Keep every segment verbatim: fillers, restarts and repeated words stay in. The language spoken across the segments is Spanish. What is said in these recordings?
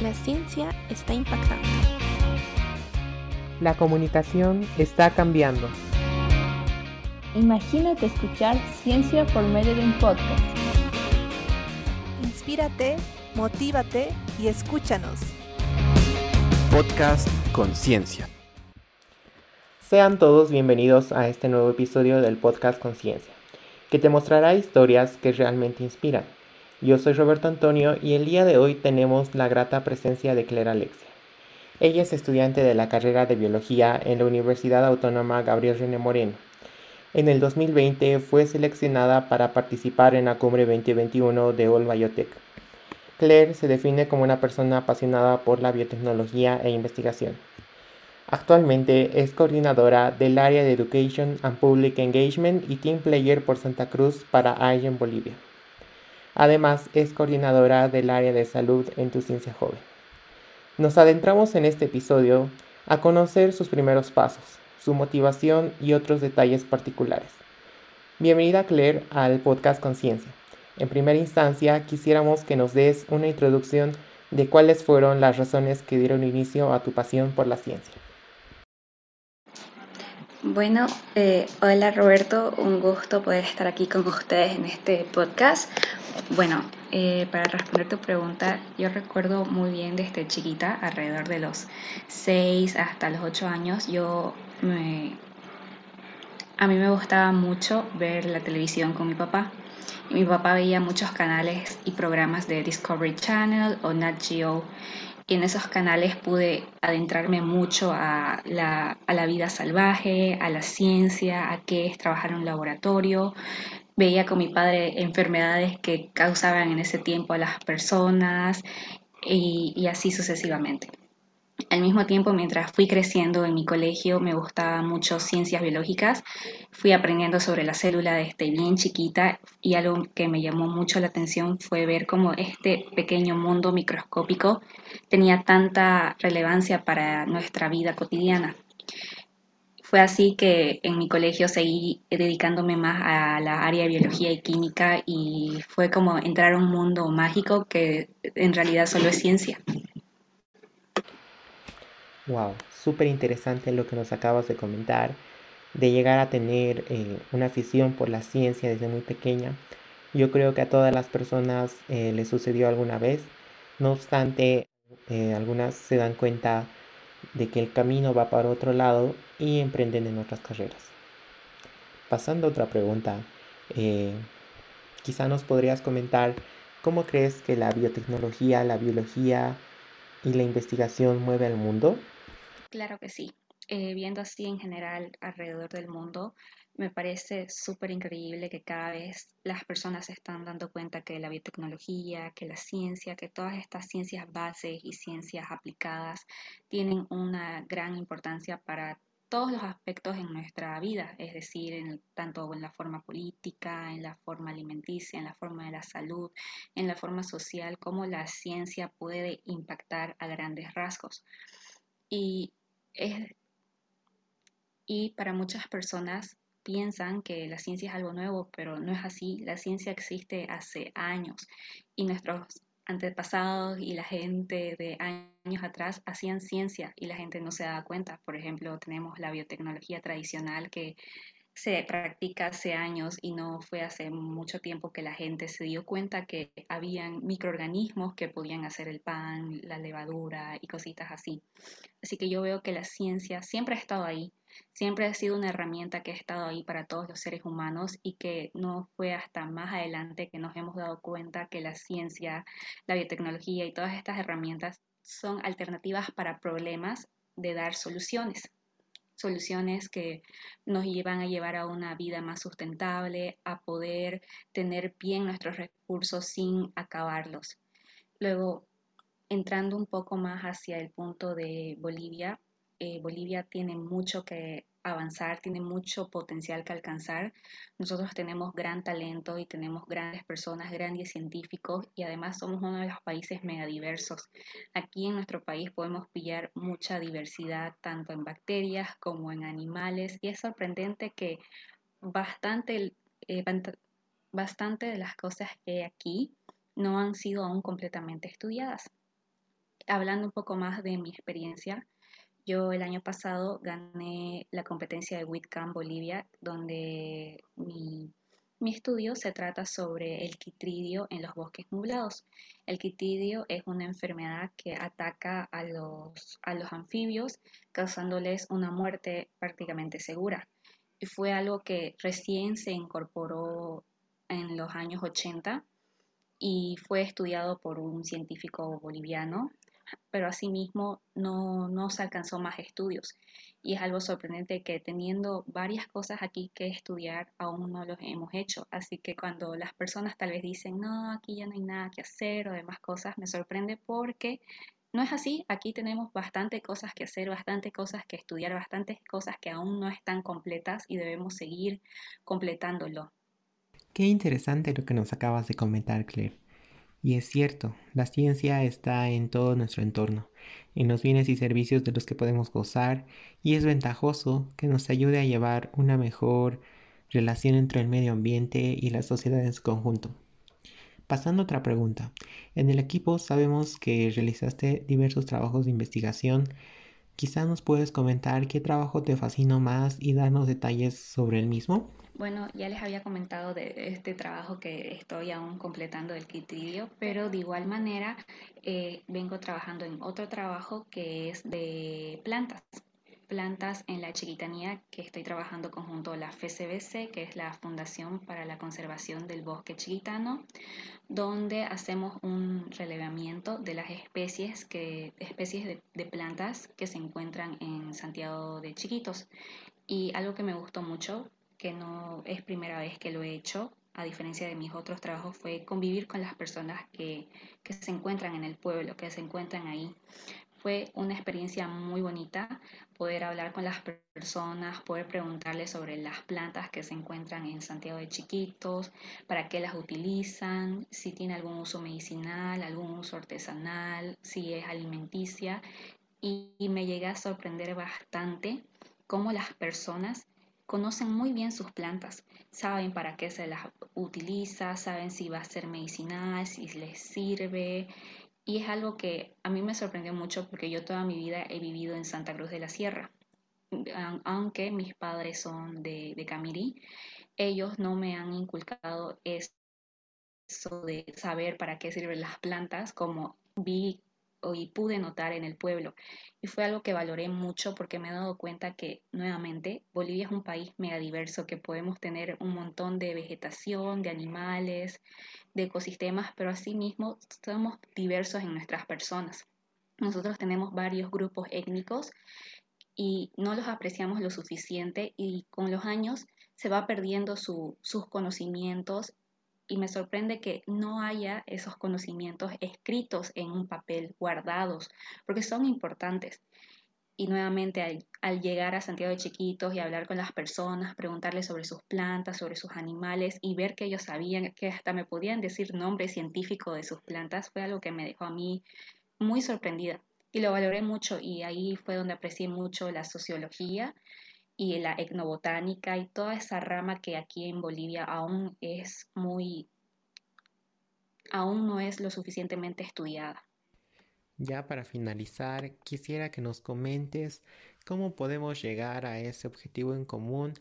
La ciencia está impactando. La comunicación está cambiando. Imagínate escuchar ciencia por medio de un podcast. Inspírate, motívate y escúchanos. Podcast Conciencia. Sean todos bienvenidos a este nuevo episodio del Podcast Conciencia, que te mostrará historias que realmente inspiran. Yo soy Roberto Antonio y el día de hoy tenemos la grata presencia de Claire Alexia. Ella es estudiante de la carrera de Biología en la Universidad Autónoma Gabriel-René Moreno. En el dos mil veinte fue seleccionada para participar en la Cumbre veinte veintiuno de All Biotech. Claire se define como una persona apasionada por la biotecnología e investigación. Actualmente es coordinadora del área de Education and Public Engagement y Team Player por Santa Cruz para iGEM Bolivia. Además, es coordinadora del área de salud en Tu Ciencia Joven. Nos adentramos en este episodio a conocer sus primeros pasos, su motivación y otros detalles particulares. Bienvenida, Claire, al Podcast Conciencia. En primera instancia, quisiéramos que nos des una introducción de cuáles fueron las razones que dieron inicio a tu pasión por la ciencia. Bueno, eh, hola Roberto, un gusto poder estar aquí con ustedes en este podcast. Bueno, eh, para responder tu pregunta, yo recuerdo muy bien desde chiquita, alrededor de los seis hasta los ocho años, yo me, a mí me gustaba mucho ver la televisión con mi papá. Y mi papá veía muchos canales y programas de Discovery Channel o Nat Geo. Y en esos canales pude adentrarme mucho a la, a la vida salvaje, a la ciencia, a qué es trabajar en un laboratorio. Veía con mi padre enfermedades que causaban en ese tiempo a las personas y, y así sucesivamente. Al mismo tiempo, mientras fui creciendo en mi colegio, me gustaban mucho ciencias biológicas. Fui aprendiendo sobre la célula desde bien chiquita y algo que me llamó mucho la atención fue ver cómo este pequeño mundo microscópico tenía tanta relevancia para nuestra vida cotidiana. Fue así que en mi colegio seguí dedicándome más a la área de biología y química y fue como entrar a un mundo mágico que en realidad solo es ciencia. Wow, súper interesante lo que nos acabas de comentar, de llegar a tener eh, una afición por la ciencia desde muy pequeña. Yo creo que a todas las personas eh, les sucedió alguna vez, no obstante, eh, algunas se dan cuenta de que el camino va para otro lado y emprenden en otras carreras. Pasando a otra pregunta, eh, quizá nos podrías comentar cómo crees que la biotecnología, la biología y la investigación mueve al mundo. Claro que sí. Eh, viendo así en general alrededor del mundo, me parece súper increíble que cada vez las personas se están dando cuenta que la biotecnología, que la ciencia, que todas estas ciencias bases y ciencias aplicadas tienen una gran importancia para todos los aspectos en nuestra vida, es decir, en, tanto en la forma política, en la forma alimenticia, en la forma de la salud, en la forma social, cómo la ciencia puede impactar a grandes rasgos. Y, es, y para muchas personas piensan que la ciencia es algo nuevo, pero no es así. La ciencia existe hace años y nuestros antepasados y la gente de años atrás hacían ciencia y la gente no se daba cuenta. Por ejemplo, tenemos la biotecnología tradicional que se practica hace años y no fue hace mucho tiempo que la gente se dio cuenta que habían microorganismos que podían hacer el pan, la levadura y cositas así. Así que yo veo que la ciencia siempre ha estado ahí, siempre ha sido una herramienta que ha estado ahí para todos los seres humanos y que no fue hasta más adelante que nos hemos dado cuenta que la ciencia, la biotecnología y todas estas herramientas son alternativas para problemas de dar soluciones. Soluciones que nos van a llevar a una vida más sustentable, a poder tener bien nuestros recursos sin acabarlos. Luego, entrando un poco más hacia el punto de Bolivia, eh, Bolivia tiene mucho que avanzar, tiene mucho potencial que alcanzar. Nosotros tenemos gran talento y tenemos grandes personas, grandes científicos y además somos uno de los países megadiversos. Aquí en nuestro país podemos pillar mucha diversidad tanto en bacterias como en animales y es sorprendente que bastante, eh, bastante de las cosas que hay aquí no han sido aún completamente estudiadas. hablando un poco más de mi experiencia, yo el año pasado gané la competencia de WITCAM Bolivia, donde mi, mi estudio se trata sobre el quitridio en los bosques nublados. El quitridio es una enfermedad que ataca a los, a los anfibios, causándoles una muerte prácticamente segura. Y fue algo que recién se incorporó en los años ochenta y fue estudiado por un científico boliviano, pero asimismo no, no se alcanzó más estudios. Y es algo sorprendente que teniendo varias cosas aquí que estudiar, aún no los hemos hecho. Así que cuando las personas tal vez dicen, no, aquí ya no hay nada que hacer o demás cosas, me sorprende porque no es así. Aquí tenemos bastante cosas que hacer, bastante cosas que estudiar, bastantes cosas que aún no están completas y debemos seguir completándolo. Qué interesante lo que nos acabas de comentar, Claire. Y es cierto, la ciencia está en todo nuestro entorno, en los bienes y servicios de los que podemos gozar, y es ventajoso que nos ayude a llevar una mejor relación entre el medio ambiente y la sociedad en su conjunto. Pasando a otra pregunta, en el equipo sabemos que realizaste diversos trabajos de investigación. Quizás nos puedes comentar qué trabajo te fascinó más y darnos detalles sobre el mismo. Bueno, ya les había comentado de este trabajo que estoy aún completando del quitridio, pero de igual manera eh, vengo trabajando en otro trabajo que es de plantas, plantas en la Chiquitanía, que estoy trabajando conjunto a la F C B C, que es la Fundación para la Conservación del Bosque Chiquitano, donde hacemos un relevamiento de las especies, que, especies de, de plantas que se encuentran en Santiago de Chiquitos. Y algo que me gustó mucho, que no es primera vez que lo he hecho, a diferencia de mis otros trabajos, fue convivir con las personas que, que se encuentran en el pueblo, que se encuentran ahí. Fue una experiencia muy bonita poder hablar con las personas, poder preguntarles sobre las plantas que se encuentran en Santiago de Chiquitos, para qué las utilizan, si tiene algún uso medicinal, algún uso artesanal, si es alimenticia. Y, y me llegué a sorprender bastante cómo las personas conocen muy bien sus plantas, saben para qué se las utiliza, saben si va a ser medicinal, si les sirve. Y es algo que a mí me sorprendió mucho porque yo toda mi vida he vivido en Santa Cruz de la Sierra. Aunque mis padres son de, de Camirí, ellos no me han inculcado eso de saber para qué sirven las plantas como vi y pude notar en el pueblo. Y fue algo que valoré mucho porque me he dado cuenta que, nuevamente, Bolivia es un país megadiverso, que podemos tener un montón de vegetación, de animales, de ecosistemas, pero asimismo somos diversos en nuestras personas. Nosotros tenemos varios grupos étnicos y no los apreciamos lo suficiente, y con los años se va perdiendo su, sus conocimientos. Y me sorprende que no haya esos conocimientos escritos en un papel, guardados, porque son importantes. Y nuevamente al, al llegar a Santiago de Chiquitos y hablar con las personas, preguntarles sobre sus plantas, sobre sus animales, y ver que ellos sabían, que hasta me podían decir nombre científico de sus plantas, fue algo que me dejó a mí muy sorprendida. Y lo valoré mucho, y ahí fue donde aprecié mucho la sociología y la etnobotánica y toda esa rama que aquí en Bolivia aún es muy, aún no es lo suficientemente estudiada. Ya para finalizar, quisiera que nos comentes cómo podemos llegar a ese objetivo en común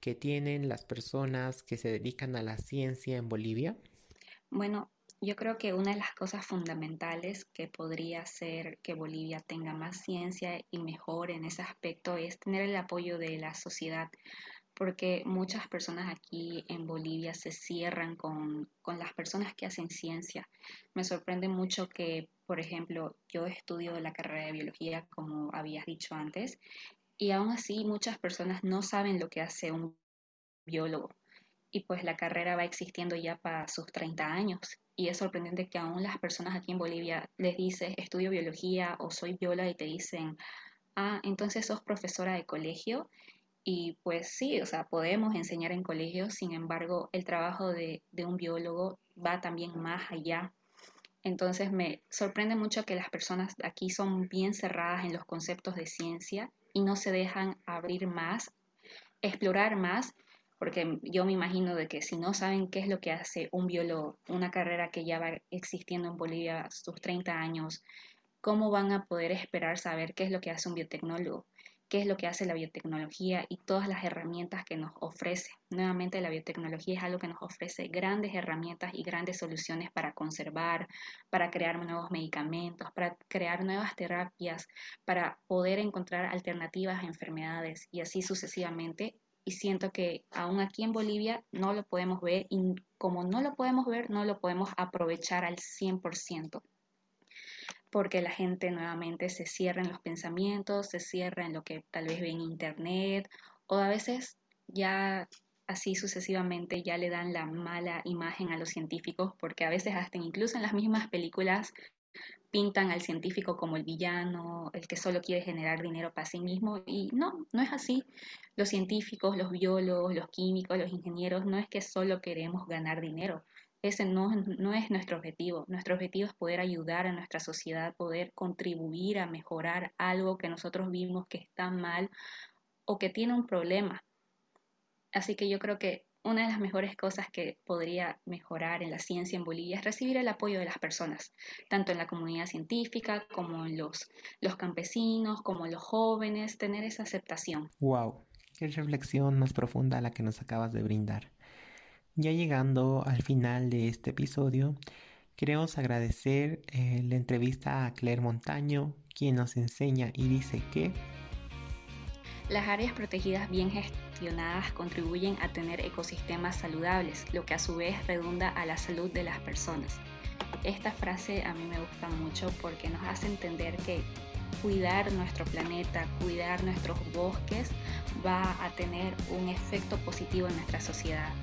que tienen las personas que se dedican a la ciencia en Bolivia. Bueno, yo creo que una de las cosas fundamentales que podría hacer que Bolivia tenga más ciencia y mejor en ese aspecto es tener el apoyo de la sociedad, porque muchas personas aquí en Bolivia se cierran con, con las personas que hacen ciencia. Me sorprende mucho que, por ejemplo, yo estudio la carrera de biología, como habías dicho antes, y aún así muchas personas no saben lo que hace un biólogo. Y pues la carrera va existiendo ya para sus treinta años. Y es sorprendente que aún las personas aquí en Bolivia les dices estudio biología o soy bióloga y te dicen, ah, entonces sos profesora de colegio. Y pues sí, o sea, podemos enseñar en colegios, sin embargo, el trabajo de, de un biólogo va también más allá. Entonces me sorprende mucho que las personas aquí son bien cerradas en los conceptos de ciencia y no se dejan abrir más, explorar más. Porque yo me imagino de que si no saben qué es lo que hace un biólogo, una carrera que ya va existiendo en Bolivia sus treinta años, ¿cómo van a poder esperar saber qué es lo que hace un biotecnólogo? ¿Qué es lo que hace la biotecnología y todas las herramientas que nos ofrece? Nuevamente, la biotecnología es algo que nos ofrece grandes herramientas y grandes soluciones para conservar, para crear nuevos medicamentos, para crear nuevas terapias, para poder encontrar alternativas a enfermedades y así sucesivamente. Y siento que aún aquí en Bolivia no lo podemos ver y como no lo podemos ver, no lo podemos aprovechar al cien por ciento. Porque la gente nuevamente se cierra en los pensamientos, se cierra en lo que tal vez ve en internet, o a veces ya así sucesivamente ya le dan la mala imagen a los científicos, porque a veces hasta incluso en las mismas películas pintan al científico como el villano, el que solo quiere generar dinero para sí mismo, y no, no es así. Los científicos, los biólogos, los químicos, los ingenieros, no es que solo queremos ganar dinero. Ese no, no es nuestro objetivo. Nuestro objetivo es poder ayudar a nuestra sociedad, poder contribuir a mejorar algo que nosotros vimos que está mal o que tiene un problema. Así que yo creo que una de las mejores cosas que podría mejorar en la ciencia en Bolivia es recibir el apoyo de las personas, tanto en la comunidad científica como en los, los campesinos, como los jóvenes, tener esa aceptación. ¡Wow! ¡Qué reflexión más profunda la que nos acabas de brindar! Ya llegando al final de este episodio, queremos agradecer eh, la entrevista a Claire Montaño, quien nos enseña y dice que las áreas protegidas bien gestionadas contribuyen a tener ecosistemas saludables, lo que a su vez redunda a la salud de las personas. Esta frase a mí me gusta mucho porque nos hace entender que cuidar nuestro planeta, cuidar nuestros bosques va a tener un efecto positivo en nuestra sociedad.